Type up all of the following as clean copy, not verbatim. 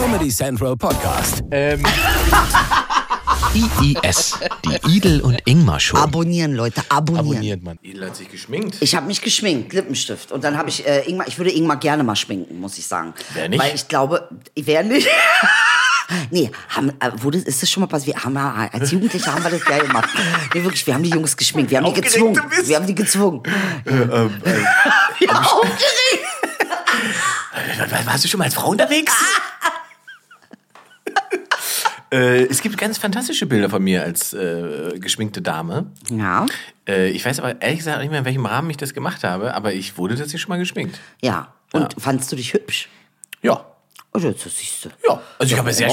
Comedy Central Podcast. IES, die Idel und Ingmar Show. Abonnieren, Leute, abonnieren. Abonniert, Mann. Idel hat sich geschminkt. Ich habe mich geschminkt, Lippenstift. Und dann habe ich Ingmar, ich würde Ingmar gerne mal schminken, muss ich sagen. Wer nicht? Weil ich glaube, wer nicht? Nee, ist das schon mal passiert? Als Jugendliche haben wir das ja gemacht. Nee, wirklich, wir haben die Jungs geschminkt. Wir haben die gezwungen. Wir haben die gezwungen. Aufgeregt. Warst du schon mal als Frau unterwegs? Es gibt ganz fantastische Bilder von mir als geschminkte Dame. Ja. Ich weiß aber ehrlich gesagt nicht mehr, in welchem Rahmen ich das gemacht habe, aber ich wurde tatsächlich schon mal geschminkt. Ja. Und fandst du dich hübsch? Ja. Also, das siehst du. Ja, also ich habe sehr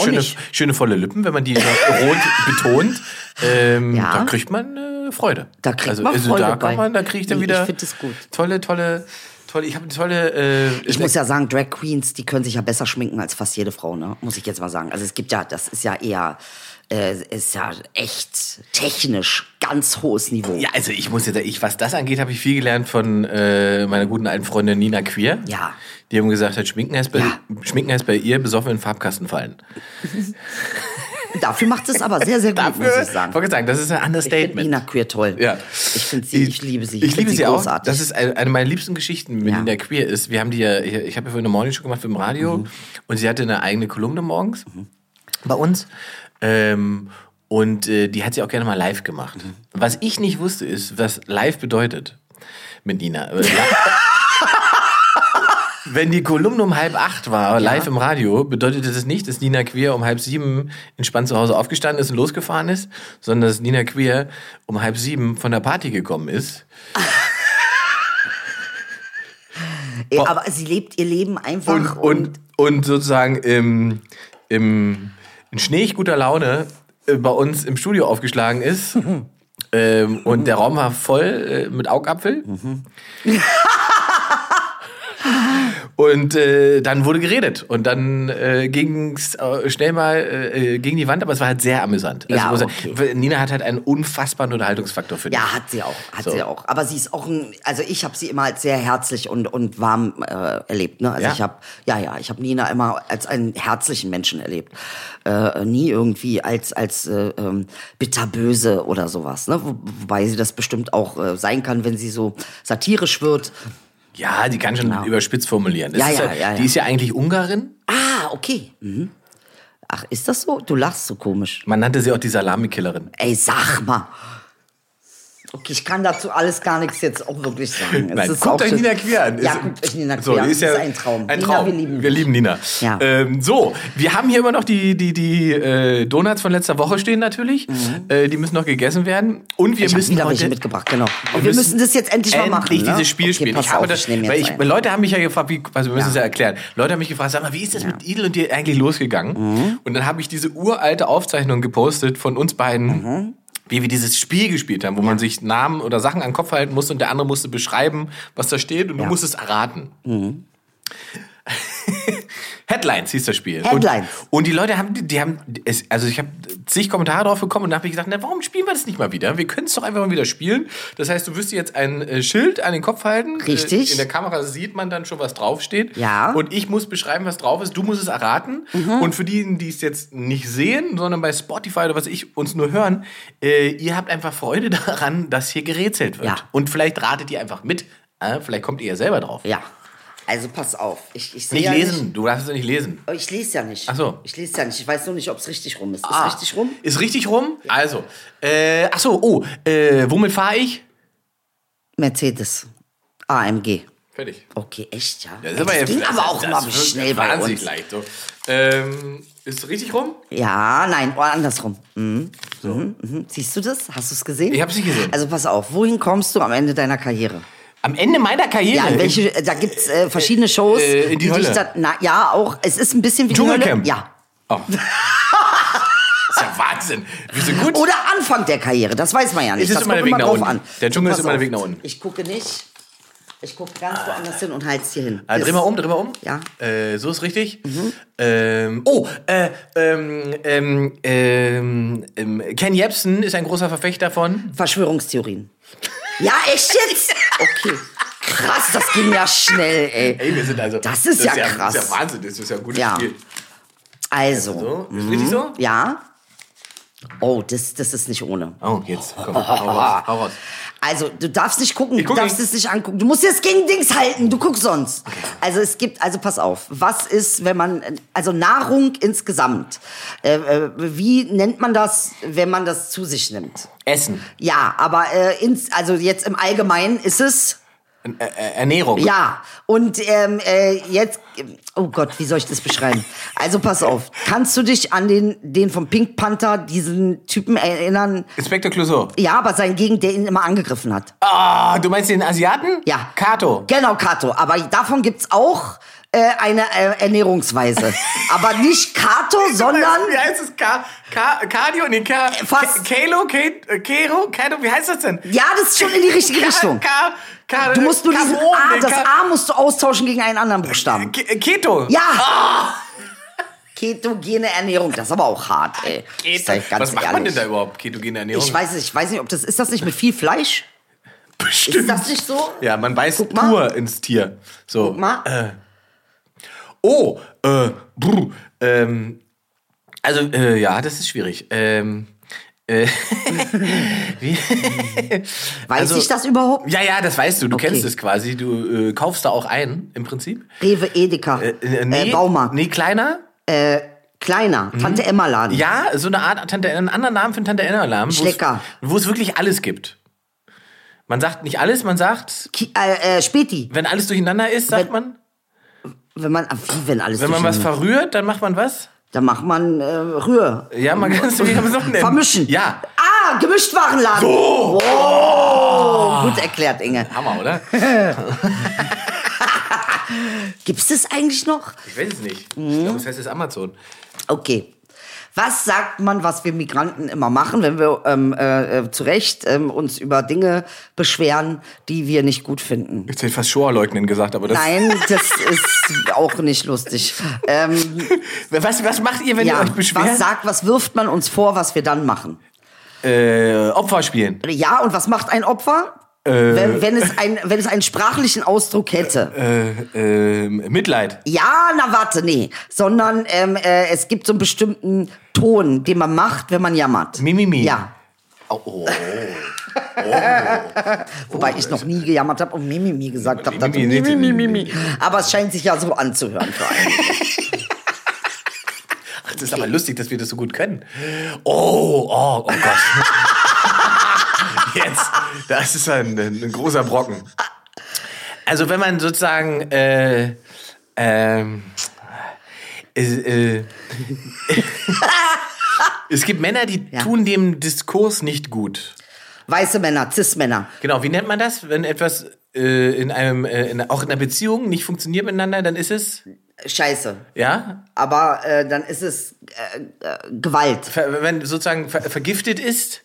schöne volle Lippen, wenn man die rot betont. Da kriegt man Freude. Da kriegt man Freude da kriege ich dann wieder. Ich finde das gut. Tolle, ich habe tolle. Ich muss ja sagen, Drag Queens, die können sich ja besser schminken als fast jede Frau, ne? Muss ich jetzt mal sagen. Also es gibt ja, das ist ja eher, ist ja echt technisch ganz hohes Niveau. Ja, also ich muss jetzt, was das angeht, habe ich viel gelernt von meiner guten alten Freundin Nina Queer. Ja. Die haben gesagt, Schminken heißt bei ihr besoffen in den Farbkasten fallen. Dafür macht es aber sehr, sehr gut, muss ich sagen. Ich wollte sagen, das ist ein Understatement. Ich finde Nina Queer toll. Ja. Ich liebe sie. Ich liebe sie großartig. Auch. Das ist eine meiner liebsten Geschichten mit Nina Queer. Ist, wir haben die ja, ich habe ja vorhin eine Morning Show gemacht im Radio und sie hatte eine eigene Kolumne morgens bei uns. Und die hat sie auch gerne mal live gemacht. Was ich nicht wusste, ist, was live bedeutet mit Nina. Wenn die Kolumne um 7:30 war, live im Radio, bedeutete das nicht, dass Nina Queer um 6:30 entspannt zu Hause aufgestanden ist und losgefahren ist, sondern dass Nina Queer um 6:30 von der Party gekommen ist. Aber sie lebt ihr Leben einfach. Und sozusagen in Schnee guter Laune bei uns im Studio aufgeschlagen ist. Und der Raum war voll mit Augapfel. Und dann wurde geredet und dann ging es schnell mal gegen die Wand, aber es war halt sehr amüsant. Also, Nina hat halt einen unfassbaren Unterhaltungsfaktor für dich. Ja, hat sie auch. Aber sie ist auch ich habe sie immer als sehr herzlich und warm erlebt. Ne? Also ich habe Nina immer als einen herzlichen Menschen erlebt, nie irgendwie als bitterböse oder sowas. Ne? Wobei sie das bestimmt auch sein kann, wenn sie so satirisch wird. Ja, die kann schon überspitzt formulieren. Die ist ja eigentlich Ungarin. Ah, okay. Mhm. Ach, ist das so? Du lachst so komisch. Man nannte sie auch die Salami-Killerin. Ey, sag mal. Okay, ich kann dazu alles gar nichts jetzt auch wirklich sagen. Guckt euch Nina Queer an. Ja, guckt euch Nina Queer an. Das ist ein Traum. Ein Traum. Wir lieben Nina. Ja. Wir haben hier immer noch die Donuts von letzter Woche stehen natürlich. Die müssen noch gegessen werden. Und wir müssen wieder welche mitgebracht, genau. Und wir müssen das jetzt endlich mal machen. Endlich dieses Spiel spielen. Leute haben mich ja gefragt, wir müssen es ja erklären. Leute haben mich gefragt, sag mal, wie ist das mit Idel und dir eigentlich losgegangen? Mhm. Und dann habe ich diese uralte Aufzeichnung gepostet von uns beiden. Mhm. Wie wir dieses Spiel gespielt haben, wo man sich Namen oder Sachen an den Kopf halten musste und der andere musste beschreiben, was da steht und du musst es erraten. Mhm. Headlines hieß das Spiel. Headlines. Und die Leute haben ich habe zig Kommentare drauf bekommen und da habe ich gesagt, warum spielen wir das nicht mal wieder? Wir können es doch einfach mal wieder spielen. Das heißt, du wirst jetzt ein Schild an den Kopf halten. Richtig. In der Kamera sieht man dann schon, was draufsteht. Ja. Und ich muss beschreiben, was drauf ist. Du musst es erraten. Mhm. Und für diejenigen, die es jetzt nicht sehen, sondern bei Spotify oder was ich uns nur hören, ihr habt einfach Freude daran, dass hier gerätselt wird. Ja. Und vielleicht ratet ihr einfach mit. Vielleicht kommt ihr ja selber drauf. Ja. Also pass auf, ich sehe nicht lesen. Du darfst es ja nicht lesen. Ich lese ja nicht. Ach so. Ich lese ja nicht. Ich weiß nur nicht, ob es richtig rum ist. Ist richtig rum? Ist richtig rum? Also, womit fahre ich? Mercedes AMG. Fertig. Okay, echt, ja. Das ging aber auch mal schnell bei uns. Wahnsinnig leicht. So. Ist richtig rum? Ja, nein, andersrum. Mhm. So. Mhm. Siehst du das? Hast du es gesehen? Ich habe es nicht gesehen. Also pass auf, wohin kommst du am Ende deiner Karriere? Am Ende meiner Karriere? Ja, da gibt es verschiedene Shows. In die Hölle? Es ist ein bisschen wie Dschungelcamp. Ja. Oh. Das ist ja Wahnsinn. Bist du gut? Oder Anfang der Karriere, das weiß man ja nicht. Das kommt immer drauf an. Der Dschungel ist immer der Weg nach unten. Ich gucke nicht. Ich gucke ganz woanders hin und halt's hier hin. Dreh mal um. Ja. So ist richtig. Mhm. Ken Jebsen ist ein großer Verfechter von Verschwörungstheorien. Ja, echt jetzt? Okay. Krass, das ging ja schnell, ey. Das ist ja krass. Das ist ja Wahnsinn, das ist ja ein gutes Spiel. Also. Ist richtig so? Ja. Oh, das ist nicht ohne. Oh, jetzt. Komm, hau raus. Also, du darfst nicht gucken, du darfst es nicht angucken. Du musst jetzt gegen Dings halten, du guckst sonst. Okay. Also, pass auf. Was ist, wenn man, also Nahrung insgesamt. Wie nennt man das, wenn man das zu sich nimmt? Essen. Ja, aber also jetzt im Allgemeinen ist es... Ernährung. Ja, und jetzt, oh Gott, wie soll ich das beschreiben? Also pass auf, kannst du dich an den vom Pink Panther, diesen Typen erinnern? Inspector Clouseau. Ja, aber sein Gegend, der ihn immer angegriffen hat. Ah, du meinst den Asiaten? Ja. Kato. Genau, Kato, aber davon gibt's auch eine Ernährungsweise. Aber nicht Kato, sondern... Wie heißt das? Cardio? Nee, Kato, wie heißt das denn? Ja, das ist schon in die richtige Richtung. Du musst nur diesen A, das A musst du austauschen gegen einen anderen Buchstaben. Keto. Ja. Oh. Ketogene Ernährung, das ist aber auch hart, ey. Was macht man denn da überhaupt, ketogene Ernährung? Ich weiß nicht, ob das... Ist das nicht mit viel Fleisch? Bestimmt. Ist das nicht so? Ja, man beißt pur ins Tier. So. Guck mal. Ja, das ist schwierig. Weiß ich das überhaupt? Ja, das weißt du. Du kennst es quasi. Du kaufst da auch ein, im Prinzip. Rewe, Edeka, Baumarkt. Nee, kleiner? Kleiner, Tante-Emma-Laden. Ja, so eine Art, einen anderen Namen für einen Tante-Emma-Laden. Schlecker. Wo es wirklich alles gibt. Man sagt nicht alles, man sagt... Späti. Wenn alles durcheinander ist, sagt man... Wenn man was verrührt, dann macht man was? Dann macht man Rühr. Ja, man kann es wieder so nennen. Vermischen. Ja. Ah, Gemischwarenladen. So. Wow. Gut erklärt, Inge. Hammer, oder? Gibt's das eigentlich noch? Ich weiß es nicht. Ich glaube, das heißt es Amazon. Okay. Was sagt man, was wir Migranten immer machen, wenn wir zu Recht uns über Dinge beschweren, die wir nicht gut finden? Jetzt hätte ich fast Shoah leugnen gesagt, aber das... Nein, das ist auch nicht lustig. Was macht ihr, wenn ihr euch beschwert? Was wirft man uns vor, was wir dann machen? Opfer spielen. Ja, und was macht ein Opfer? Wenn es einen sprachlichen Ausdruck hätte. Mitleid. Ja, na warte, nee. Sondern es gibt so einen bestimmten Ton, den man macht, wenn man jammert. Mimimi. Ja. Oh. Wobei ich noch nie gejammert habe und Mimimi gesagt habe. Mimimi. Aber es scheint sich ja so anzuhören vor allem. Ach, das ist aber lustig, dass wir das so gut können. Oh Gott. Jetzt. Das ist ein großer Brocken. Also wenn man sozusagen es gibt Männer, die tun dem Diskurs nicht gut. Weiße Männer, Cis-Männer. Genau, wie nennt man das, wenn etwas auch in einer Beziehung nicht funktioniert miteinander, dann ist es... Scheiße. Ja? Aber dann ist es Gewalt. Wenn sozusagen vergiftet ist...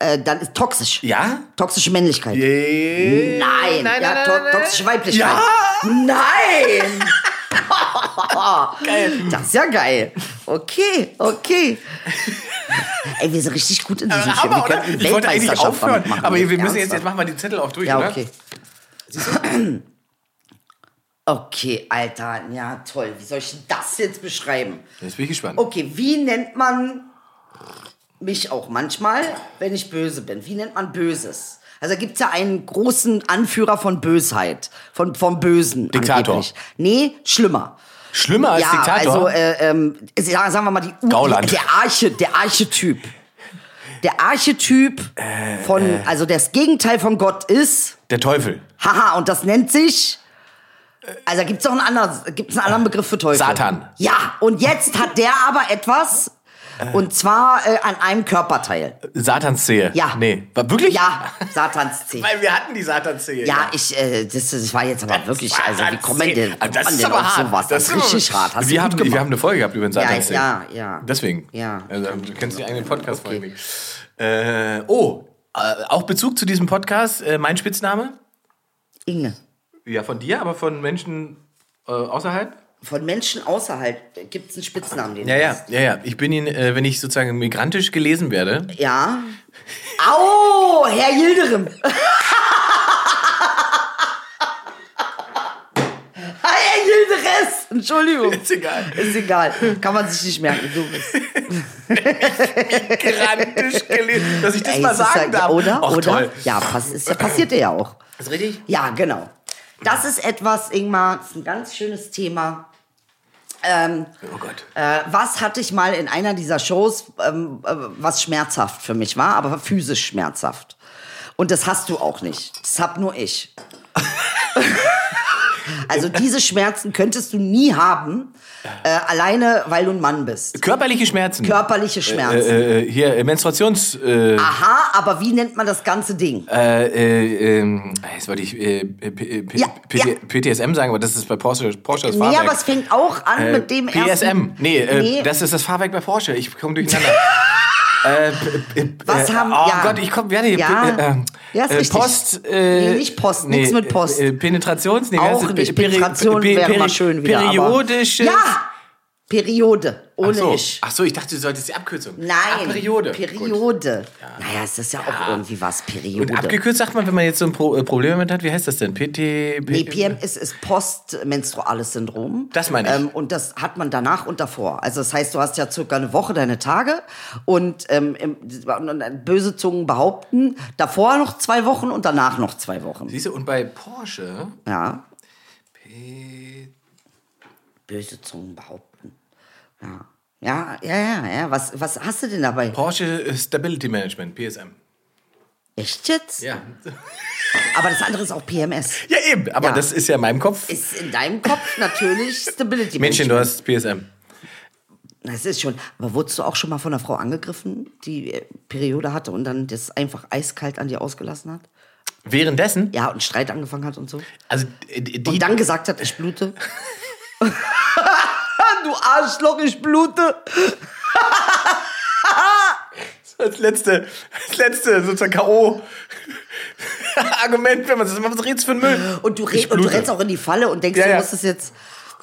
dann ist toxisch. Ja? Toxische Männlichkeit. Yeah. Nein. Ja, toxische Weiblichkeit. Ja. Nein. Geil. Das ist ja geil. Okay. Ey, wir sind richtig gut in diesem Spiel. Ich wollte eigentlich aufhören, aber wir müssen jetzt machen wir die Zettel auch durch, ja, okay. Oder? Okay, Alter. Ja, toll. Wie soll ich denn das jetzt beschreiben? Jetzt bin ich gespannt. Okay, wie nennt man... mich auch manchmal, wenn ich böse bin. Wie nennt man Böses? Also da gibt's ja einen großen Anführer von Bösheit, vom Bösen. Diktator. Angeblich. Nee, schlimmer. Schlimmer als Diktator? Also, sagen wir mal, der Archetyp. Der Archetyp also das Gegenteil von Gott ist... Der Teufel. Haha, und das nennt sich... Also da gibt's auch einen anderen Begriff für Teufel. Satan. Ja, und jetzt hat der aber etwas... Und zwar an einem Körperteil. Satans Zehe? Ja. Nee. Wirklich? Ja, Satans Zehe. Weil wir hatten die Satans Zehe. Ja, das war jetzt aber das wirklich, also wie kommt man denn auf sowas? Das ist richtig hart. Hast du gut gemacht. Wir haben eine Folge gehabt über den Satans Zehe. Ja. Deswegen. Ja. Also, du kennst die eigenen Podcast-Folge nicht. Auch Bezug zu diesem Podcast, mein Spitzname? Inge. Ja, von dir, aber von Menschen außerhalb? Von Menschen außerhalb gibt es einen Spitznamen, den Ja. Ich bin ihn, wenn ich sozusagen migrantisch gelesen werde. Ja. Au, Herr Yildirim. Hi, Herr Yildirim. Entschuldigung. Ist egal. Ist egal. Kann man sich nicht merken. Du bist. Migrantisch gelesen. Dass ich das mal sagen darf. Oder? Och, oder? Toll. Ja, das passiert dir ja auch. Ist richtig? Ja, genau. Das ist etwas, Ingmar, das ist ein ganz schönes Thema. Oh Gott. Was hatte ich mal in einer dieser Shows, was schmerzhaft für mich war, aber physisch schmerzhaft. Und das hast du auch nicht. Das hab nur ich. Also diese Schmerzen könntest du nie haben, alleine, weil du ein Mann bist. Körperliche Schmerzen? Körperliche Schmerzen. Hier, Menstruations... Aha, aber wie nennt man das ganze Ding? Jetzt wollte ich PTSM sagen, aber das ist bei Porsche das Fahrwerk. Ja, aber es fängt auch an mit dem PSM. Ersten... PSM, nee, das ist das Fahrwerk bei Porsche. Ich komme durcheinander. Was haben wir? Oh ja. Gott, ich komme gerne hier. Ja. Post. Nee, nicht Post, nichts mit Post. Penetrations, nee, auch nicht. Penetration wäre mal schön wieder. Periodisches. Aber. Ja! Periode. Ohne so. Ich. Ach so, ich dachte, du solltest die Abkürzung. Nein. Periode. Ja. Naja, es ist ja auch irgendwie was. Periode. Und abgekürzt sagt man, wenn man jetzt so ein Problem damit hat, wie heißt das denn? Nee, PM ist postmenstruales Syndrom. Das meine ich. Und das hat man danach und davor. Also das heißt, du hast ja circa eine Woche deine Tage und böse Zungen behaupten, davor noch 2 Wochen und danach noch 2 Wochen. Siehst du, und bei Porsche... Ja. Böse Zungen behaupten. Ja. Was hast du denn dabei? Porsche Stability Management, PSM. Echt jetzt? Ja. Aber das andere ist auch PMS. Ja, eben. Aber das ist ja in meinem Kopf. Ist in deinem Kopf natürlich Stability Management. Mädchen, du hast PSM. Das ist schon. Aber wurdest du auch schon mal von einer Frau angegriffen, die Periode hatte und dann das einfach eiskalt an dir ausgelassen hat? Währenddessen? Ja, und Streit angefangen hat und so. Also die und dann gesagt hat, ich blute. Du Arschloch, ich blute. Das letzte sozusagen K.O. Argument, wenn man das macht, was redest du für einen Müll? Und du rennst auch in die Falle und denkst, du musst es jetzt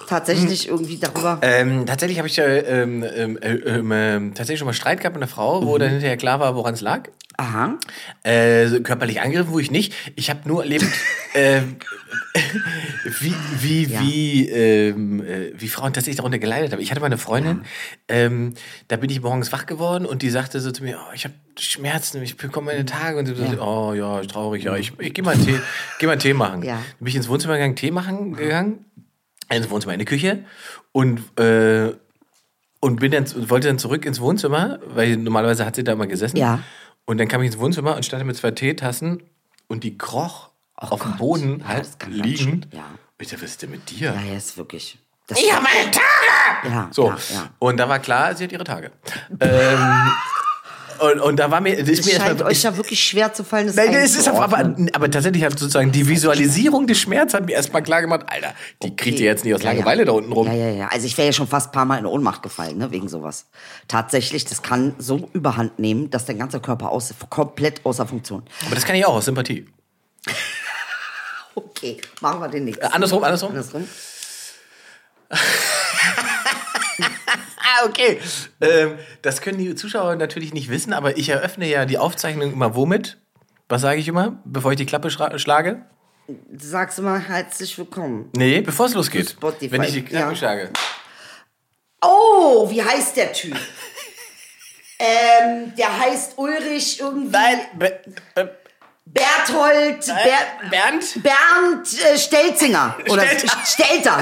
tatsächlich irgendwie darüber... tatsächlich habe ich tatsächlich schon mal Streit gehabt mit einer Frau, wo dann hinterher klar war, woran es lag. Aha. Körperlich angegriffen, wo ich nicht. Ich habe nur erlebt... wie Frauen tatsächlich darunter geleidet haben. Ich hatte mal eine Freundin, da bin ich morgens wach geworden und die sagte so zu mir, oh, ich habe Schmerzen, ich bekomme meine Tage. Und sie so, oh ja, traurig, ja, ich gehe mal einen Tee machen. Ja. Dann bin ich ins Wohnzimmer gegangen, Tee machen gegangen, ins Wohnzimmer, in die Küche und wollte dann zurück ins Wohnzimmer, weil normalerweise hat sie da immer gesessen. Ja. Und dann kam ich ins Wohnzimmer und stand mit 2 Teetassen und die kroch auf dem Boden halb liegend. Ja. Ich dachte, was ist denn mit dir? Ja, ist wirklich. Ich habe meine Tage! Ja, so. Ja. Und da war klar, sie hat ihre Tage. Und da war mir. Es scheint euch ja wirklich schwer zu fallen. Aber tatsächlich hat sozusagen die Visualisierung des Schmerzes hat mir erstmal klar gemacht, Alter, die kriegt ihr jetzt nicht aus Langeweile da unten rum. Ja. Also ich wäre ja schon fast ein paar Mal in Ohnmacht gefallen, ne, wegen sowas. Tatsächlich, das kann so überhand nehmen, dass dein ganzer Körper komplett außer Funktion. Aber das kann ich auch aus Sympathie. Okay, machen wir den nächsten. Andersrum. Okay. Das können die Zuschauer natürlich nicht wissen, aber ich eröffne ja die Aufzeichnung immer womit? Was sage ich immer, bevor ich die Klappe schlage? Du sagst immer herzlich willkommen. Nee, bevor es losgeht. Spotify. Wenn ich die Klappe schlage. Oh, wie heißt der Typ? Der heißt Ulrich irgendwie... Nein, Bernd Stelzinger. Oder Stelter.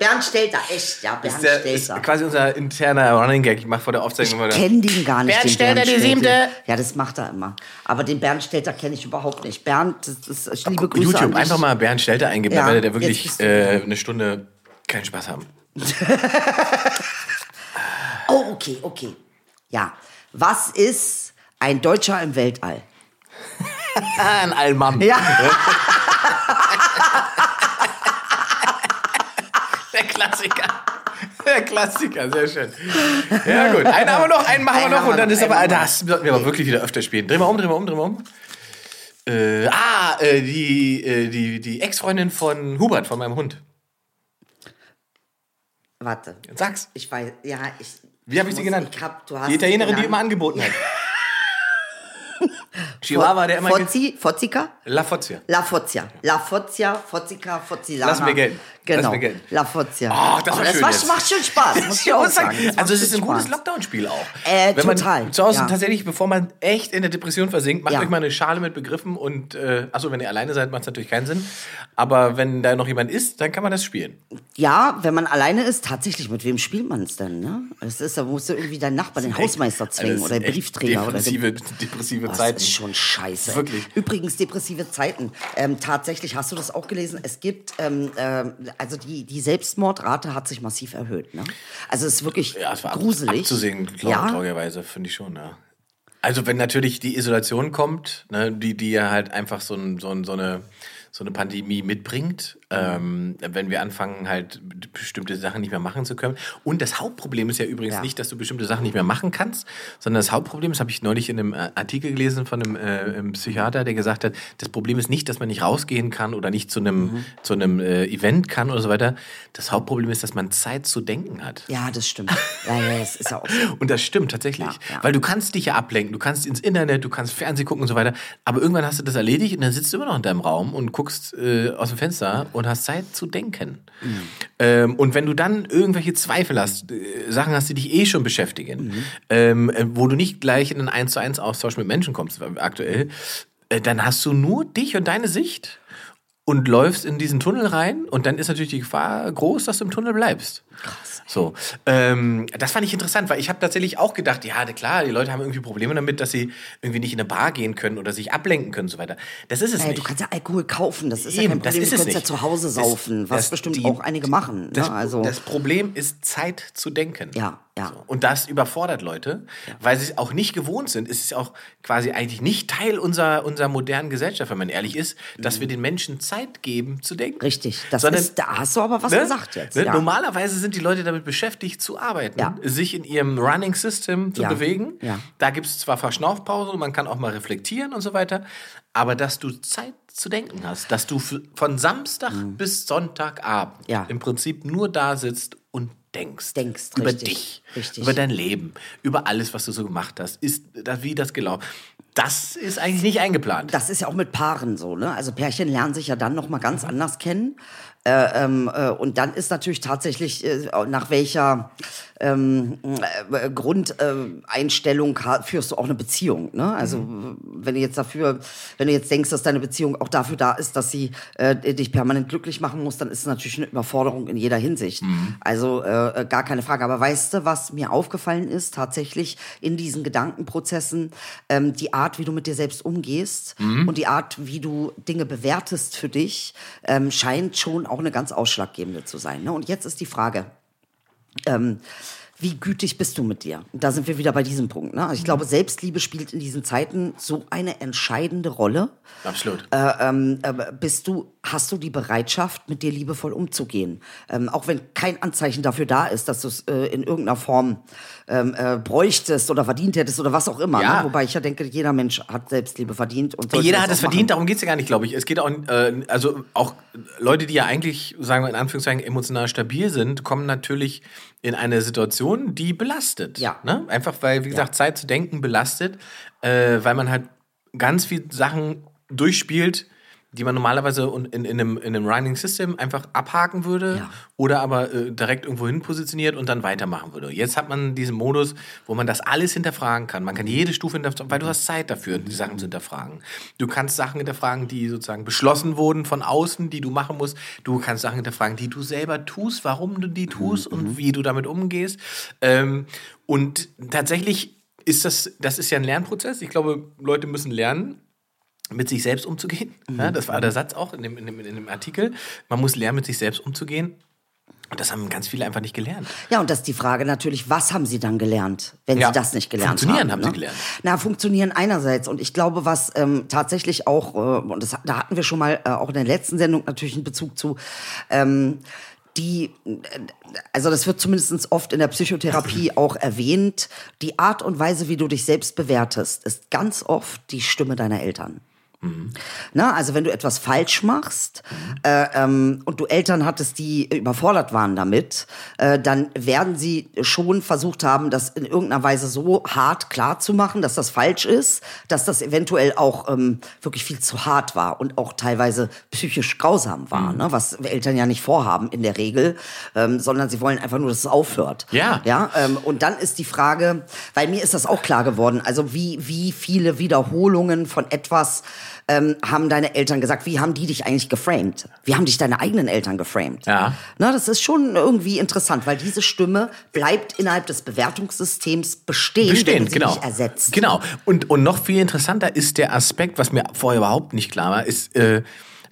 Bernd Stelter. Echt, ja, Bernd Stelter. Ist quasi unser interner Running Gag. Ich mache vor der Aufzeichnung mal. Ich kenne den gar nicht. Bernd Stelter, die 7. Ja, das macht er immer. Aber den Bernd Stelter kenne ich überhaupt nicht. Bernd, das ist liebe Grüße. YouTube, einfach mal Bernd Stelter eingeben, ja, weil der wirklich eine Stunde keinen Spaß haben. Okay. Ja. Was ist ein Deutscher im Weltall? Ein Allmann. Ja. Der Klassiker, sehr schön. Ja, gut. Einen machen wir noch. Und dann ist aber, das sollten wir aber wirklich wieder öfter spielen. Dreh mal um. Die Ex-Freundin von Hubert, von meinem Hund. Warte. Jetzt sag's. Ich weiß, ja, ich. Wie habe ich sie genannt? Die Italienerin, die immer angeboten hat. Chihuahua, der immer... Fozzica? La Fozzia. La Fozzia. La Fozzia, Fozzica, Fozzilana. Lass mir gelten. Genau. La Fozzia. Oh, das war schön. Das macht schön Spaß, muss ich auch sagen. Also es ist ein gutes Lockdown-Spiel auch. Wenn total. Man zu Hause tatsächlich, bevor man echt in der Depression versinkt, macht euch mal eine Schale mit Begriffen und, achso, wenn ihr alleine seid, macht es natürlich keinen Sinn. Aber wenn da noch jemand ist, dann kann man das spielen. Ja, wenn man alleine ist, tatsächlich, mit wem spielt man es denn? Ne? Das ist, da musst du irgendwie deinen Nachbarn, den Hausmeister zwingen oder den Briefträger. Depressive Zeiten. Das ist schon scheiße. Wirklich. Übrigens, depressive Zeiten. Tatsächlich, hast du das auch gelesen? Es gibt, also die Selbstmordrate hat sich massiv erhöht. Ne? Also es ist wirklich gruselig. Abzusehen, traurigerweise, finde ich schon, ja. Also wenn natürlich die Isolation kommt, ne, die ja halt einfach so eine Pandemie mitbringt, wenn wir anfangen, halt bestimmte Sachen nicht mehr machen zu können. Und das Hauptproblem ist ja übrigens nicht, dass du bestimmte Sachen nicht mehr machen kannst, sondern das Hauptproblem, das habe ich neulich in einem Artikel gelesen von einem Psychiater, der gesagt hat, das Problem ist nicht, dass man nicht rausgehen kann oder nicht zu einem Event kann oder so weiter. Das Hauptproblem ist, dass man Zeit zu denken hat. Ja, das stimmt. Ja, das ist ja auch so. Und das stimmt tatsächlich. Ja. Weil du kannst dich ja ablenken, du kannst ins Internet, du kannst Fernsehen gucken und so weiter, aber irgendwann hast du das erledigt und dann sitzt du immer noch in deinem Raum und guckst aus dem Fenster und hast Zeit zu denken. Mhm. Und wenn du dann irgendwelche Zweifel hast, Sachen hast, die dich schon beschäftigen, wo du nicht gleich in einen 1:1 Austausch mit Menschen kommst, aktuell, dann hast du nur dich und deine Sicht und läufst in diesen Tunnel rein und dann ist natürlich die Gefahr groß, dass du im Tunnel bleibst. Krass. So, das fand ich interessant, weil ich habe tatsächlich auch gedacht, ja klar, die Leute haben irgendwie Probleme damit, dass sie irgendwie nicht in eine Bar gehen können oder sich ablenken können und so weiter. Das ist es nicht. Du kannst ja Alkohol kaufen, das ist ja kein Problem. Du kannst ja zu Hause saufen, was bestimmt auch einige machen. Das, ne? Also das Problem ist, Zeit zu denken. Ja. So. Und das überfordert Leute, weil sie es auch nicht gewohnt sind. Es ist auch quasi eigentlich nicht Teil unserer modernen Gesellschaft, wenn man ehrlich ist, dass wir den Menschen Zeit geben zu denken. Richtig, da hast du aber was gesagt jetzt. Ne? Ja. Normalerweise sind die Leute damit beschäftigt zu arbeiten, sich in ihrem Running System zu bewegen. Ja. Da gibt es zwar Verschnaufpausen, man kann auch mal reflektieren und so weiter, aber dass du Zeit zu denken hast, dass du von Samstag bis Sonntagabend im Prinzip nur da sitzt und denkst über dich, über dein Leben, über alles, was du so gemacht hast, wie das gelaufen. Das ist eigentlich nicht eingeplant. Das ist ja auch mit Paaren so, ne? Also Pärchen lernen sich ja dann noch mal ganz anders kennen. Und dann ist natürlich tatsächlich, nach welcher Grundeinstellung führst du auch eine Beziehung. Ne? Also wenn du jetzt denkst, dass deine Beziehung auch dafür da ist, dass sie dich permanent glücklich machen muss, dann ist es natürlich eine Überforderung in jeder Hinsicht. Mhm. Also gar keine Frage. Aber weißt du, was mir aufgefallen ist tatsächlich in diesen Gedankenprozessen? Die Art, wie du mit dir selbst umgehst und die Art, wie du Dinge bewertest für dich, scheint schon auch eine ganz ausschlaggebende zu sein. Ne? Und jetzt ist die Frage, wie gütig bist du mit dir? Und da sind wir wieder bei diesem Punkt. Ne? Also ich glaube, Selbstliebe spielt in diesen Zeiten so eine entscheidende Rolle. Absolut. Hast du die Bereitschaft, mit dir liebevoll umzugehen? Auch wenn kein Anzeichen dafür da ist, dass du es in irgendeiner Form bräuchtest oder verdient hättest oder was auch immer. Ja. Ne? Wobei ich ja denke, jeder Mensch hat Selbstliebe verdient. Und jeder hat es verdient, darum geht es ja gar nicht, glaube ich. Es geht auch, also auch Leute, die ja eigentlich, sagen wir in Anführungszeichen, emotional stabil sind, kommen natürlich in eine Situation, die belastet. Ja. Ne? Einfach weil, wie gesagt, Zeit zu denken belastet, weil man halt ganz viele Sachen durchspielt, die man normalerweise in einem Running System einfach abhaken würde oder aber direkt irgendwo hin positioniert und dann weitermachen würde. Jetzt hat man diesen Modus, wo man das alles hinterfragen kann. Man kann jede Stufe hinterfragen, weil du hast Zeit dafür, die Sachen zu hinterfragen. Du kannst Sachen hinterfragen, die sozusagen beschlossen wurden von außen, die du machen musst. Du kannst Sachen hinterfragen, die du selber tust, warum du die tust und wie du damit umgehst. Und tatsächlich ist das ist ja ein Lernprozess. Ich glaube, Leute müssen lernen, mit sich selbst umzugehen. Ja, das war der Satz auch in dem Artikel. Man muss lernen, mit sich selbst umzugehen. Und das haben ganz viele einfach nicht gelernt. Ja, und das ist die Frage natürlich, was haben sie dann gelernt, wenn sie das nicht gelernt haben? Funktionieren haben sie gelernt. Na, funktionieren einerseits. Und ich glaube, was tatsächlich auch, und da hatten wir schon mal auch in der letzten Sendung natürlich einen Bezug zu, also das wird zumindest oft in der Psychotherapie auch erwähnt, die Art und Weise, wie du dich selbst bewertest, ist ganz oft die Stimme deiner Eltern. Mhm. Na, also wenn du etwas falsch machst und du Eltern hattest, die überfordert waren damit, dann werden sie schon versucht haben, das in irgendeiner Weise so hart klar zu machen, dass das falsch ist, dass das eventuell auch wirklich viel zu hart war und auch teilweise psychisch grausam war, ne? Was Eltern ja nicht vorhaben in der Regel, sondern sie wollen einfach nur, dass es aufhört. Ja. Ja? Und dann ist die Frage, weil mir ist das auch klar geworden, also wie viele Wiederholungen von etwas haben deine Eltern gesagt, wie haben die dich eigentlich geframed? Wie haben dich deine eigenen Eltern geframed? Ja. Na, das ist schon irgendwie interessant, weil diese Stimme bleibt innerhalb des Bewertungssystems bestehen, sie genau. nicht ersetzt. Genau. Und noch viel interessanter ist der Aspekt, was mir vorher überhaupt nicht klar war, ist,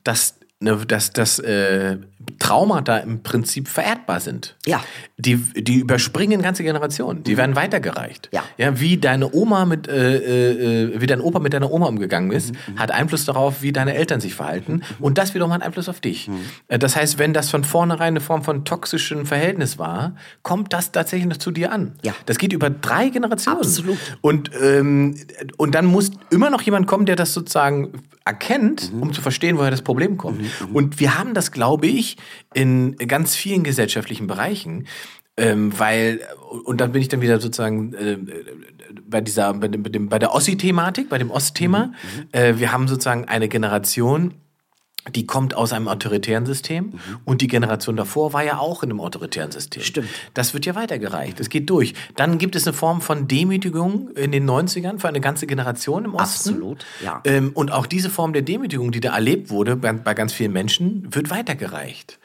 dass Traumata im Prinzip vererbbar sind. Ja. Die überspringen ganze Generationen. Die werden weitergereicht. Ja. Ja, wie deine Oma wie dein Opa mit deiner Oma umgegangen ist, hat Einfluss darauf, wie deine Eltern sich verhalten. Und das wiederum hat Einfluss auf dich. Das heißt, wenn das von vornherein eine Form von toxischem Verhältnis war, kommt das tatsächlich noch zu dir an. Ja. Das geht über 3 Generationen. Absolut. Und dann muss immer noch jemand kommen, der das sozusagen erkennt, um zu verstehen, woher das Problem kommt. Und wir haben das, glaube ich, in ganz vielen gesellschaftlichen Bereichen, und dann bin ich dann wieder sozusagen bei der Ossi-Thematik, bei dem Ost-Thema. Wir haben sozusagen eine Generation, die kommt aus einem autoritären System und die Generation davor war ja auch in einem autoritären System. Stimmt. Das wird ja weitergereicht, das geht durch. Dann gibt es eine Form von Demütigung in den 90ern für eine ganze Generation im Osten. Absolut, ja. Und auch diese Form der Demütigung, die da erlebt wurde bei ganz vielen Menschen, wird weitergereicht.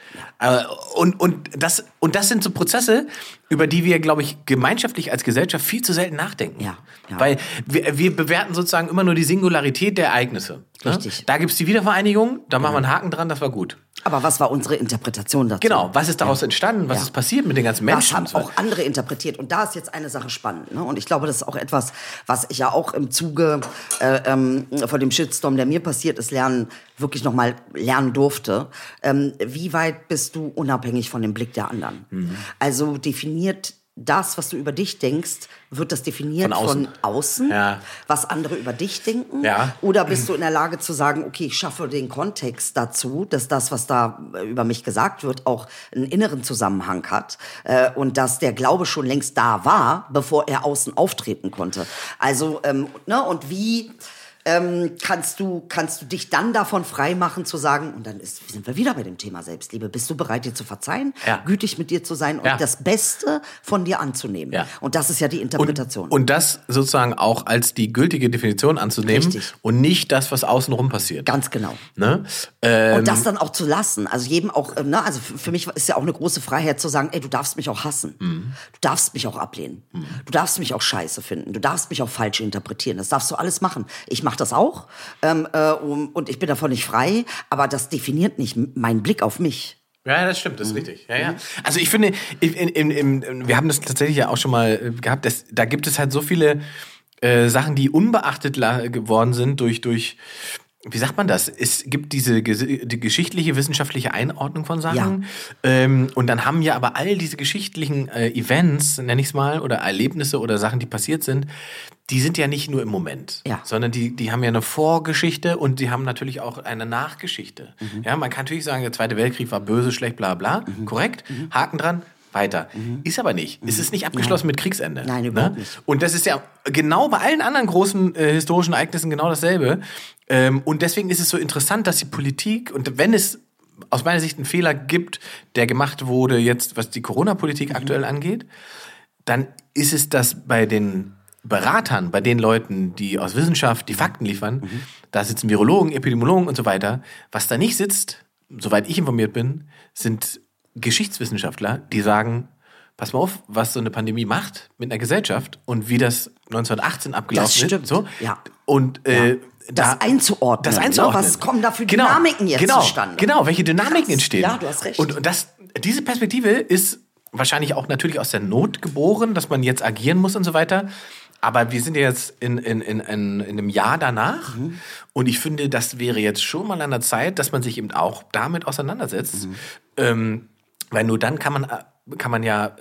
Ja. Und das sind so Prozesse, über die wir, glaube ich, gemeinschaftlich als Gesellschaft viel zu selten nachdenken. Ja, ja. Weil wir bewerten sozusagen immer nur die Singularität der Ereignisse. Richtig. Ne? Da gibt es die Wiedervereinigung, da machen wir einen Haken dran, das war gut. Aber was war unsere Interpretation dazu? Genau, was ist daraus entstanden, was ist passiert mit den ganzen Menschen? Das haben auch andere interpretiert und da ist jetzt eine Sache spannend. Ne? Und ich glaube, das ist auch etwas, was ich ja auch im Zuge von dem Shitstorm, der mir passiert ist, wirklich nochmal lernen durfte. Wie weit bist du unabhängig von dem Blick der anderen? Also definiert das, was du über dich denkst, wird das definiert von außen was andere über dich denken? Ja. Oder bist du in der Lage zu sagen, okay, ich schaffe den Kontext dazu, dass das, was da über mich gesagt wird, auch einen inneren Zusammenhang hat und dass der Glaube schon längst da war, bevor er außen auftreten konnte. Also, und wie kannst du dich dann davon freimachen zu sagen, und dann sind wir wieder bei dem Thema Selbstliebe, bist du bereit, dir zu verzeihen, gütig mit dir zu sein und das Beste von dir anzunehmen. Ja. Und das ist ja die Interpretation. Und das sozusagen auch als die gültige Definition anzunehmen. Richtig. Und nicht das, was außenrum passiert. Ganz genau. Ne? Und das dann auch zu lassen. Also jedem auch, also für mich ist ja auch eine große Freiheit zu sagen, ey, du darfst mich auch hassen. Du darfst mich auch ablehnen. Du darfst mich auch scheiße finden. Du darfst mich auch falsch interpretieren. Das darfst du alles machen. Ich mache das auch und ich bin davon nicht frei, aber das definiert nicht meinen Blick auf mich. Ja, das stimmt, das ist richtig. Ja, ja. Also ich finde, wir haben das tatsächlich ja auch schon mal gehabt, da gibt es halt so viele Sachen, die unbeachtet geworden sind durch wie sagt man das? Es gibt diese die geschichtliche, wissenschaftliche Einordnung von Sachen. Ja. Und dann haben ja aber all diese geschichtlichen Events, nenne ich es mal, oder Erlebnisse oder Sachen, die passiert sind, die sind ja nicht nur im Moment, sondern die haben ja eine Vorgeschichte und die haben natürlich auch eine Nachgeschichte. Ja, man kann natürlich sagen, der Zweite Weltkrieg war böse, schlecht, bla bla, korrekt, Haken dran. Weiter. Ist aber nicht. Es ist nicht abgeschlossen mit Kriegsende. Nein, überhaupt nicht. Und das ist ja genau bei allen anderen großen historischen Ereignissen genau dasselbe. Und deswegen ist es so interessant, dass die Politik, und wenn es aus meiner Sicht einen Fehler gibt, der gemacht wurde jetzt, was die Corona-Politik aktuell angeht, dann ist es, dass bei den Beratern, bei den Leuten, die aus Wissenschaft die Fakten liefern, da sitzen Virologen, Epidemiologen und so weiter. Was da nicht sitzt, soweit ich informiert bin, sind Geschichtswissenschaftler, die sagen, pass mal auf, was so eine Pandemie macht mit einer Gesellschaft und wie das 1918 abgelaufen ist. So. Ja. Und das einzuordnen. Was kommen da für Dynamiken jetzt zustande? Genau, welche Dynamiken entstehen. Ja, du hast recht. Und diese Perspektive ist wahrscheinlich auch natürlich aus der Not geboren, dass man jetzt agieren muss und so weiter. Aber wir sind ja jetzt in einem Jahr danach. Und ich finde, das wäre jetzt schon mal an der Zeit, dass man sich eben auch damit auseinandersetzt. Weil nur dann kann man ja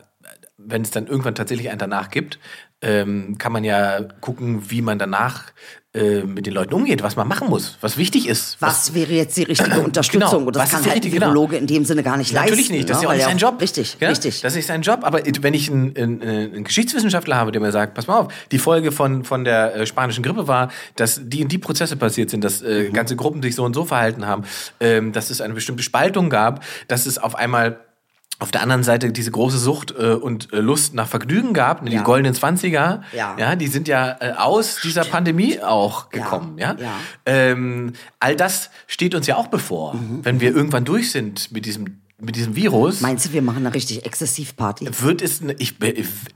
wenn es dann irgendwann tatsächlich einen danach gibt, kann man ja gucken, wie man danach mit den Leuten umgeht, was man machen muss, was wichtig ist. Was wäre jetzt die richtige Unterstützung? Genau, und das kann halt ein Virologe in dem Sinne gar nicht leisten. Natürlich nicht, das ist ja auch nicht sein Job. Richtig, ja? Richtig. Das ist sein Job, aber wenn ich einen Geschichtswissenschaftler habe, der mir sagt, pass mal auf, die Folge von der spanischen Grippe war, dass die und die Prozesse passiert sind, dass ganze Gruppen sich so und so verhalten haben, dass es eine bestimmte Spaltung gab, dass es auf einmal auf der anderen Seite diese große Sucht und Lust nach Vergnügen gab, die goldenen 20er, ja, die sind ja aus dieser Pandemie auch gekommen. Ja. All das steht uns ja auch bevor, wenn wir irgendwann durch sind mit diesem Virus. Meinst du, wir machen eine richtig exzessiv Party? Wird es,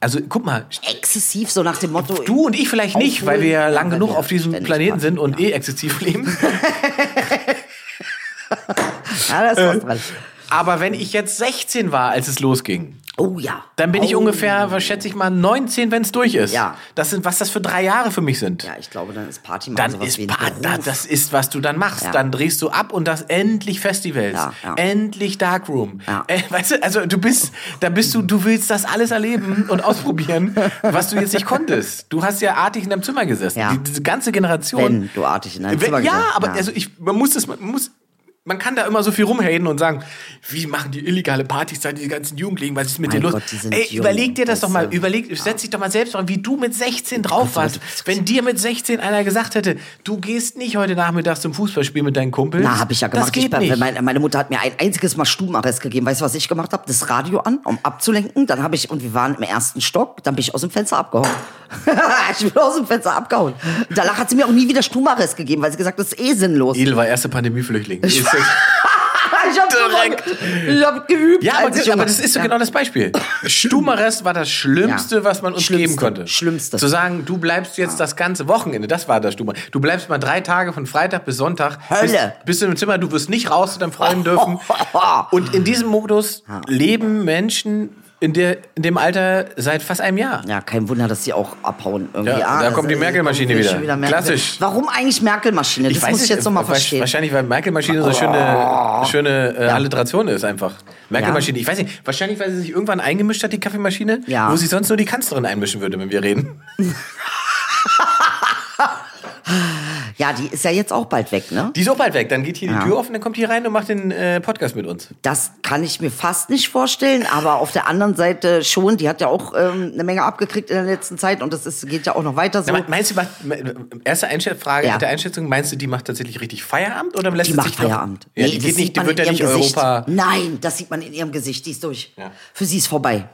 also guck mal. Exzessiv, so nach dem Motto. Du und ich vielleicht nicht, weil wir ja lang genug auf diesem Planeten sind und exzessiv leben. Ja, das war's dran. Aber wenn ich jetzt 16 war, als es losging, dann bin ich ungefähr, schätze ich mal, 19, wenn es durch ist. Ja. Das sind, was das für 3 Jahre für mich sind. Ja, ich glaube, dann ist Party mal sowas wie ein Beruf. Das ist, was du dann machst. Ja. Dann drehst du ab und das endlich Festivals, endlich Darkroom. Ja. Weißt du, also du willst das alles erleben und ausprobieren, was du jetzt nicht konntest. Du hast ja artig in deinem Zimmer gesessen. Ja. Diese ganze Generation. Wenn du artig in deinem Zimmer gesessen hast. Ja, aber also man kann da immer so viel rumreden und sagen, wie machen die illegale Partys da, diese ganzen Jugendlichen, was ist mit denen los? Überleg dir das doch mal, setz dich doch mal selbst dran, wie du mit 16 drauf warst. Wenn dir mit 16 einer gesagt hätte, du gehst nicht heute Nachmittag zum Fußballspiel mit deinen Kumpels. Na, hab ich ja gemacht. Das geht nicht. Meine Mutter hat mir ein einziges Mal Stubenarrest gegeben. Weißt du, was ich gemacht habe? Das Radio an, um abzulenken. Dann habe ich, und wir waren im ersten Stock, dann bin ich aus dem Fenster abgehauen. Ich bin aus dem Fenster abgehauen. Danach hat sie mir auch nie wieder Stubenarrest gegeben, weil sie gesagt hat, das ist sinnlos. Edel war erste Pandemieflüchtling. Ich hab geübt. Ja, aber das ist so genau das Beispiel. Stubenarrest war das Schlimmste, was man uns geben konnte. Schlimmste. Zu sagen, du bleibst jetzt das ganze Wochenende, das war das Stubenarrest. Du bleibst mal 3 Tage von Freitag bis Sonntag. Hölle. Bist im Zimmer, du wirst nicht raus zu deinen Freunden dürfen. Und in diesem Modus leben Menschen in dem Alter seit fast einem Jahr. Ja, kein Wunder, dass sie auch abhauen. Irgendwie. Ja, da kommt die Merkel-Maschine wieder. Klassisch. Warum eigentlich Merkel-Maschine? Das muss ich jetzt nochmal verstehen. Wahrscheinlich, weil Merkel-Maschine so eine schöne Alliteration ist einfach. Merkel-Maschine, ich weiß nicht. Wahrscheinlich, weil sie sich irgendwann eingemischt hat, die Kaffeemaschine, wo sie sonst nur die Kanzlerin einmischen würde, wenn wir reden. Ja, die ist ja jetzt auch bald weg, ne? Die ist auch bald weg. Dann geht hier die Tür offen, dann kommt die rein und macht den Podcast mit uns. Das kann ich mir fast nicht vorstellen, aber auf der anderen Seite schon. Die hat ja auch eine Menge abgekriegt in der letzten Zeit und das geht ja auch noch weiter so. Na, meinst du, erste Frage mit der Einschätzung, meinst du, die macht tatsächlich richtig Feierabend oder lässt sie sich Feierabend? Ja, nee, die geht nicht, die wird ja nicht Gesicht. Europa. Nein, das sieht man in ihrem Gesicht, die ist durch. Ja. Für sie ist vorbei.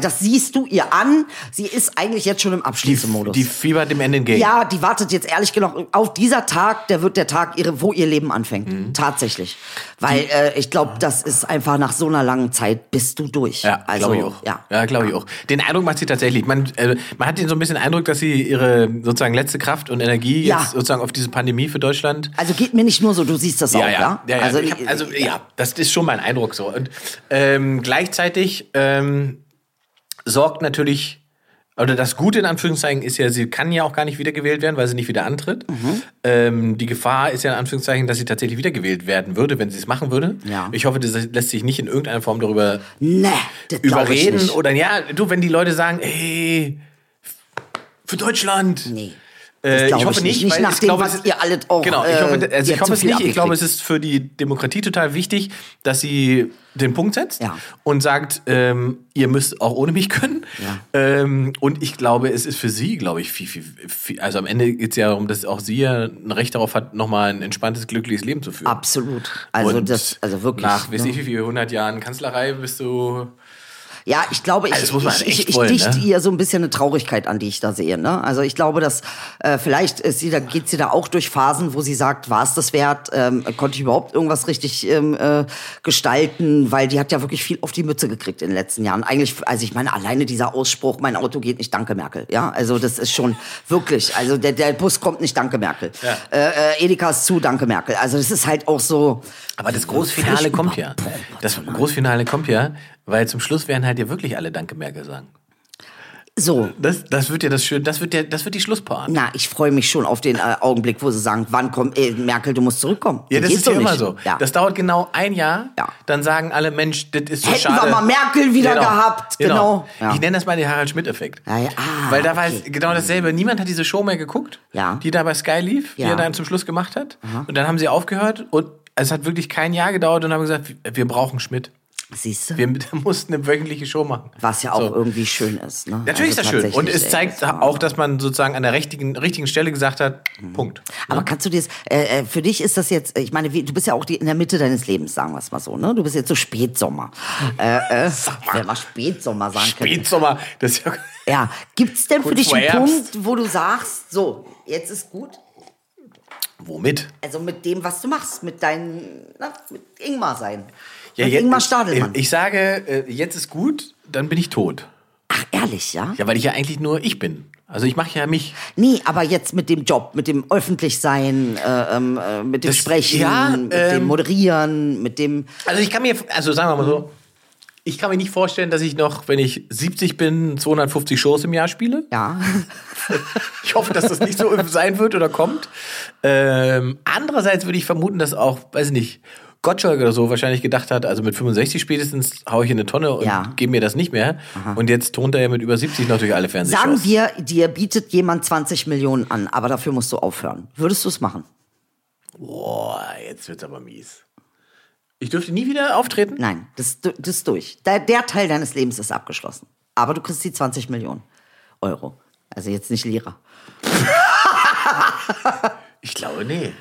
Das siehst du ihr an. Sie ist eigentlich jetzt schon im Abschließmodus. Die fiebert dem Ende entgegen. Ja, die wartet jetzt ehrlich genug auf dieser Tag, der wird der Tag, wo ihr Leben anfängt. Mhm. Tatsächlich. Weil ich glaube, das ist einfach nach so einer langen Zeit bist du durch. Ja, also, glaube ich auch. Ja, glaube ich auch. Den Eindruck macht sie tatsächlich. Man hat den so ein bisschen Eindruck, dass sie ihre sozusagen letzte Kraft und Energie jetzt sozusagen auf diese Pandemie für Deutschland. Also geht mir nicht nur so, du siehst das auch, ja? Ja, das ist schon mein Eindruck so. Und gleichzeitig sorgt natürlich. Oder das Gute in Anführungszeichen ist ja, sie kann ja auch gar nicht wiedergewählt werden, weil sie nicht wieder antritt. Mhm. Die Gefahr ist ja in Anführungszeichen, dass sie tatsächlich wiedergewählt werden würde, wenn sie es machen würde. Ja. Ich hoffe, das lässt sich nicht in irgendeiner Form darüber überreden. Oder wenn die Leute sagen, hey, für Deutschland. Nee. Ich hoffe nicht, weil ich glaube, ich glaube, es ist für die Demokratie total wichtig, dass sie den Punkt setzt und sagt, ihr müsst auch ohne mich können. Ja. Und ich glaube, es ist für sie, glaube ich, viel, also am Ende geht es ja darum, dass auch sie ja ein Recht darauf hat, nochmal ein entspanntes, glückliches Leben zu führen. Absolut. Also und wirklich. Nach, weiß ich wie viel 100 Jahren Kanzlerei bist du... Ja, ich glaube, ich dichte ihr so ein bisschen eine Traurigkeit an, die ich da sehe. Ne? Also ich glaube, dass vielleicht geht sie da auch durch Phasen, wo sie sagt, war es das wert? Konnte ich überhaupt irgendwas richtig gestalten? Weil die hat ja wirklich viel auf die Mütze gekriegt in den letzten Jahren. Eigentlich, also ich meine, alleine dieser Ausspruch, mein Auto geht nicht, danke Merkel. Ja, also das ist schon wirklich, also der Bus kommt nicht, danke Merkel. Ja. Edeka ist zu, danke Merkel. Also das ist halt auch so... Aber das Großfinale kommt ja. Das Großfinale kommt ja, weil zum Schluss werden halt ja wirklich alle Danke Merkel sagen. So. Das wird ja das schön. Das wird die Schlussparty. Na, ich freue mich schon auf den Augenblick, wo sie sagen, wann kommt Merkel, du musst zurückkommen. Ja, das ist ja immer so. Ja. Das dauert genau ein Jahr. Ja. Dann sagen alle, Mensch, das ist so schade. Hätten wir mal Merkel wieder gehabt. Genau. Ja. Ich nenne das mal den Harald-Schmidt-Effekt. Ja, ja. Ah, weil da war es genau dasselbe. Niemand hat diese Show mehr geguckt, die da bei Sky lief, die er dann zum Schluss gemacht hat. Aha. Und dann haben sie aufgehört und es hat wirklich kein Jahr gedauert und haben gesagt, wir brauchen Schmidt. Siehst du? Wir mussten eine wöchentliche Show machen. Was ja auch irgendwie schön ist. Ne? Natürlich also ist das schön. Und es zeigt auch, dass man sozusagen an der richtigen Stelle gesagt hat, Punkt. Aber kannst du dir das, für dich ist das jetzt, ich meine, du bist ja auch in der Mitte deines Lebens, sagen wir es mal so. Ne? Du bist jetzt so Spätsommer. Wer mal Spätsommer sagen kann. Spätsommer, das ist ja... Ja, gibt's denn für dich einen Punkt, wo du sagst, so, jetzt ist gut? Womit? Also mit dem, was du machst, mit deinem, mit Ingmar sein. Ja, jetzt, Ingmar Stadelmann. Ich sage, jetzt ist gut, dann bin ich tot. Ach, ehrlich, ja? Ja, weil ich ja eigentlich nur ich bin. Also ich mache ja mich. Nee, aber jetzt mit dem Job, mit dem Öffentlichsein, mit dem Sprechen, mit dem Moderieren, mit dem... Also ich kann mir, also sagen wir mal so, ich kann mir nicht vorstellen, dass ich noch, wenn ich 70 bin, 250 Shows im Jahr spiele. Ja. Ich hoffe, dass das nicht so sein wird oder kommt. Andererseits würde ich vermuten, dass auch, weiß nicht... Gottschalk oder so wahrscheinlich gedacht hat, also mit 65 spätestens haue ich in eine Tonne und gebe mir das nicht mehr. Aha. Und jetzt turnt er ja mit über 70 noch durch alle Fernsehshows. Sagen wir, dir bietet jemand 20 Millionen an, aber dafür musst du aufhören. Würdest du es machen? Boah, jetzt wird's aber mies. Ich dürfte nie wieder auftreten? Nein, das ist durch. Der Teil deines Lebens ist abgeschlossen. Aber du kriegst die 20 Millionen Euro. Also jetzt nicht Lira. Ich glaube, nee.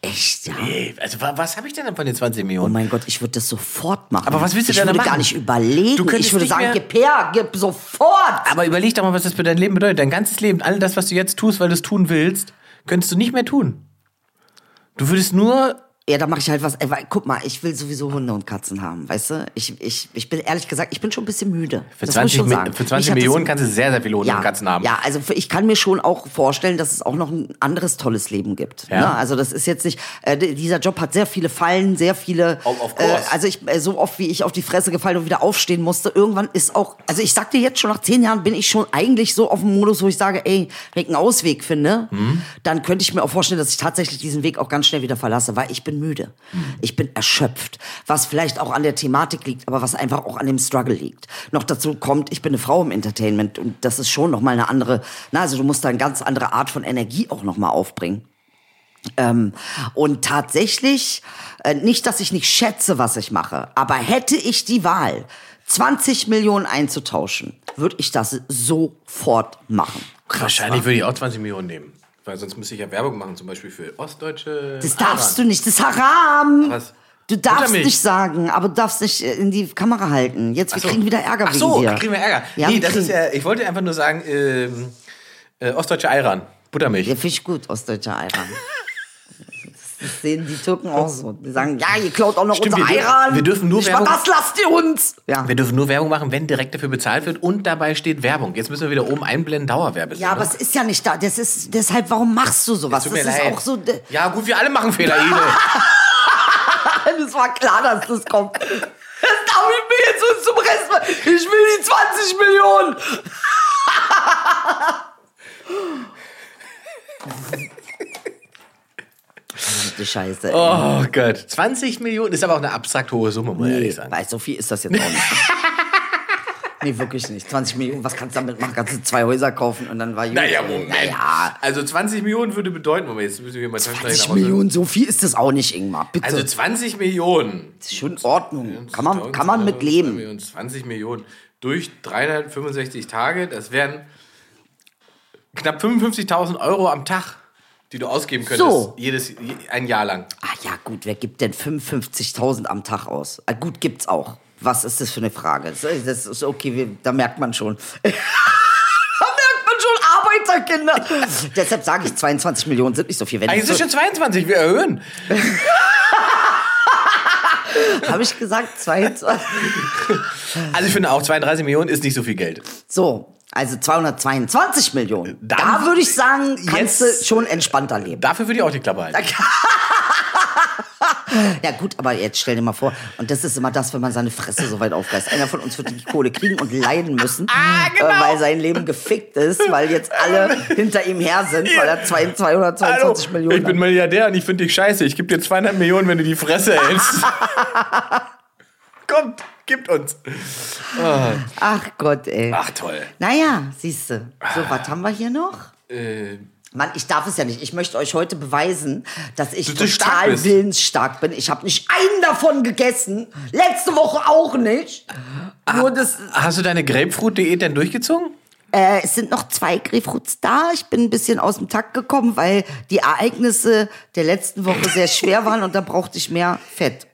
Echt, ja? Nee, also was habe ich denn von den 20 Millionen? Oh mein Gott, ich würde das sofort machen. Aber was willst du denn machen? Ich würde gar nicht überlegen. Ich würde sagen, gib her, gib sofort. Aber überleg doch mal, was das für dein Leben bedeutet. Dein ganzes Leben, all das, was du jetzt tust, weil du es tun willst, könntest du nicht mehr tun. Du würdest nur... Ja, da mache ich halt was. Ey, guck mal, ich will sowieso Hunde und Katzen haben, weißt du? Ich bin ehrlich gesagt, ich bin schon ein bisschen müde. Für 20 Millionen kannst du sehr, sehr viele Hunde und Katzen haben. Ja, also ich kann mir schon auch vorstellen, dass es auch noch ein anderes tolles Leben gibt. Ja. Ne? Also das ist jetzt nicht, dieser Job hat sehr viele Fallen, sehr viele, also ich, so oft wie ich auf die Fresse gefallen und wieder aufstehen musste, irgendwann ist auch, also ich sag dir jetzt schon, nach 10 Jahren bin ich schon eigentlich so auf dem Modus, wo ich sage, ey, wenn ich einen Ausweg finde, dann könnte ich mir auch vorstellen, dass ich tatsächlich diesen Weg auch ganz schnell wieder verlasse, weil ich bin müde. Ich bin erschöpft. Was vielleicht auch an der Thematik liegt, aber was einfach auch an dem Struggle liegt. Noch dazu kommt, ich bin eine Frau im Entertainment und das ist schon nochmal eine andere, also du musst da eine ganz andere Art von Energie auch nochmal aufbringen. Und tatsächlich, nicht, dass ich nicht schätze, was ich mache, aber hätte ich die Wahl, 20 Millionen einzutauschen, würde ich das sofort machen. Krass, wahrscheinlich würde ich auch 20 Millionen nehmen. Weil sonst müsste ich ja Werbung machen, zum Beispiel für Ostdeutsche. Das darfst du nicht, das ist Haram. Was? Du darfst nicht sagen, aber du darfst nicht in die Kamera halten. Jetzt, wir kriegen wieder Ärger wegen dir. Ach so, kriegen wir Ärger. Ja, nee, das ist ja, ich wollte einfach nur sagen, Ostdeutsche Aran, Buttermilch. Ja, finde ich gut, Ostdeutsche Aran. Das sehen die Türken auch so. Die sagen, ja, ihr klaut auch noch unser Ayran. Was lasst ihr uns? Ja. Wir dürfen nur Werbung machen, wenn direkt dafür bezahlt wird und dabei steht Werbung. Jetzt müssen wir wieder oben einblenden, Dauerwerbesendung. Ja, aber es ist ja nicht da. Das ist deshalb, warum machst du sowas? Das ist auch so. Ja, gut, wir alle machen Fehler, Idel. Das war klar, dass das kommt. Das darf ich mir jetzt und zum Rest. Ich will die 20 Millionen. Die Scheiße. Oh Gott. 20 Millionen ist aber auch eine abstrakt hohe Summe, muss ich ehrlich sagen. Weil so viel ist das jetzt auch nicht. Nee, wirklich nicht. 20 Millionen, was kannst du damit machen? Kannst du 2 Häuser kaufen und dann war Juli. Naja, Moment. Naja. Also 20 Millionen würde bedeuten, Moment, jetzt müssen wir mal 20 Millionen, so viel ist das auch nicht, Ingmar. Bitte. Also 20 Millionen. Das ist schon in Ordnung. Kann man mit leben. 20 Millionen durch 365 Tage, das wären knapp 55.000 Euro am Tag. Die du ausgeben könntest, ein Jahr lang. Ah ja, gut, wer gibt denn 55.000 am Tag aus? Ah, gut, gibt's auch. Was ist das für eine Frage? Das ist okay, da merkt man schon. Arbeiterkinder. Deshalb sage ich, 22 Millionen sind nicht so viel. Wenn eigentlich sind schon 22, wir erhöhen. Habe ich gesagt, 22? Also ich finde auch, 32 Millionen ist nicht so viel Geld. So. Also 222 Millionen. Da würde ich sagen, kannst du schon entspannter leben. Dafür würde ich auch die Klappe halten. Ja gut, aber jetzt stell dir mal vor, und das ist immer das, wenn man seine Fresse so weit aufreißt. Einer von uns wird die Kohle kriegen und leiden müssen, genau. Weil sein Leben gefickt ist, weil jetzt alle hinter ihm her sind, weil er 222 Hallo. Millionen... Ich bin Milliardär und ich finde dich scheiße. Ich gebe dir 200 Millionen, wenn du die Fresse hältst. Kommt, gibt uns. Oh. Ach Gott, ey. Ach toll. Naja, siehst du. So, was haben wir hier noch? Mann, ich darf es ja nicht. Ich möchte euch heute beweisen, dass ich total willensstark bin. Ich habe nicht einen davon gegessen. Letzte Woche auch nicht. Nur das hast du deine Grapefruit-Diät denn durchgezogen? Es sind noch 2 Grapefruits da. Ich bin ein bisschen aus dem Takt gekommen, weil die Ereignisse der letzten Woche sehr schwer waren und da brauchte ich mehr Fett.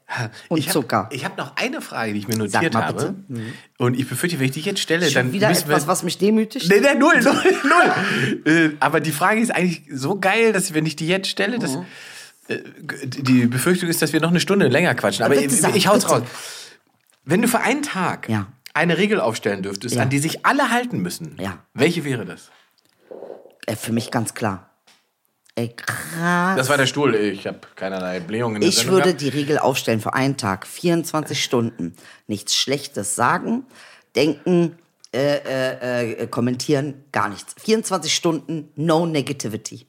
Und Zucker. Ich habe noch eine Frage, die ich mir notiert habe. Mhm. Und ich befürchte, wenn ich dich jetzt stelle, dann wieder etwas, was mich demütigt? Nee, null. Aber die Frage ist eigentlich so geil, dass wenn ich die jetzt stelle, dass, die Befürchtung ist, dass wir noch eine Stunde länger quatschen. Aber ich hau's raus. Wenn du für einen Tag eine Regel aufstellen dürftest, an die sich alle halten müssen, welche wäre das? Für mich ganz klar. Ey, krass. Das war der Stuhl. Ich habe keinerlei Blähungen in der Sendung gehabt. Ich würde die Regel aufstellen für einen Tag, 24 Stunden. Nichts Schlechtes sagen, denken, kommentieren, gar nichts. 24 Stunden, no negativity.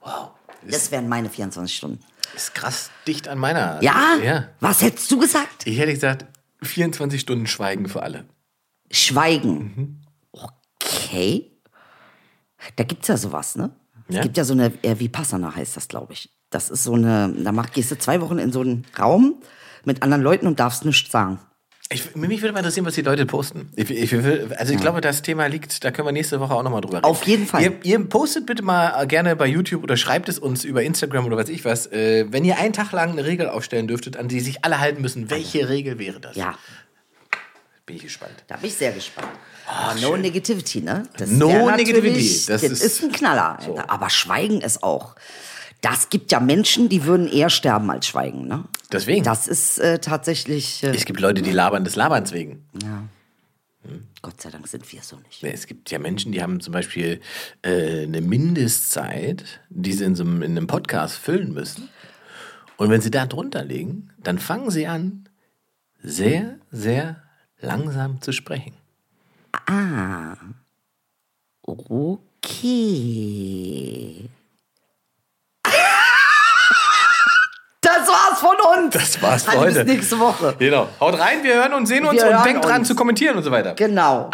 Wow. Das wären meine 24 Stunden. Ist krass dicht an meiner. Ja? Was hättest du gesagt? Ich hätte gesagt, 24 Stunden Schweigen für alle. Schweigen? Mhm. Okay. Da gibt's ja sowas, ne? Ja. Es gibt ja so eine, wie Passana heißt das, glaube ich. Das ist so eine, gehst du 2 Wochen in so einen Raum mit anderen Leuten und darfst nichts sagen. Mich würde mal interessieren, was die Leute posten. Ich glaube, das Thema liegt, da können wir nächste Woche auch nochmal drüber reden. Auf jeden Fall. Ihr postet bitte mal gerne bei YouTube oder schreibt es uns über Instagram oder weiß ich was. Wenn ihr einen Tag lang eine Regel aufstellen dürftet, an die sich alle halten müssen, welche Regel wäre das? Ja. Bin ich gespannt. Da bin ich sehr gespannt. Oh, no schön. Negativity, ne? Das no Negativity. Das ist ein Knaller. So. Aber Schweigen ist auch. Das gibt ja Menschen, die würden eher sterben als schweigen, ne? Deswegen. Das ist tatsächlich... es gibt Leute, die labern des Laberns wegen. Ja. Gott sei Dank sind wir so nicht. Es gibt ja Menschen, die haben zum Beispiel eine Mindestzeit, die sie in einem Podcast füllen müssen. Und wenn sie da drunter legen, dann fangen sie an, sehr, sehr langsam zu sprechen. Ah, okay. Das war's von uns. Das war's für heute. Bis nächste Woche. Genau. Haut rein, wir hören und sehen uns und denkt dran zu kommentieren und so weiter. Genau.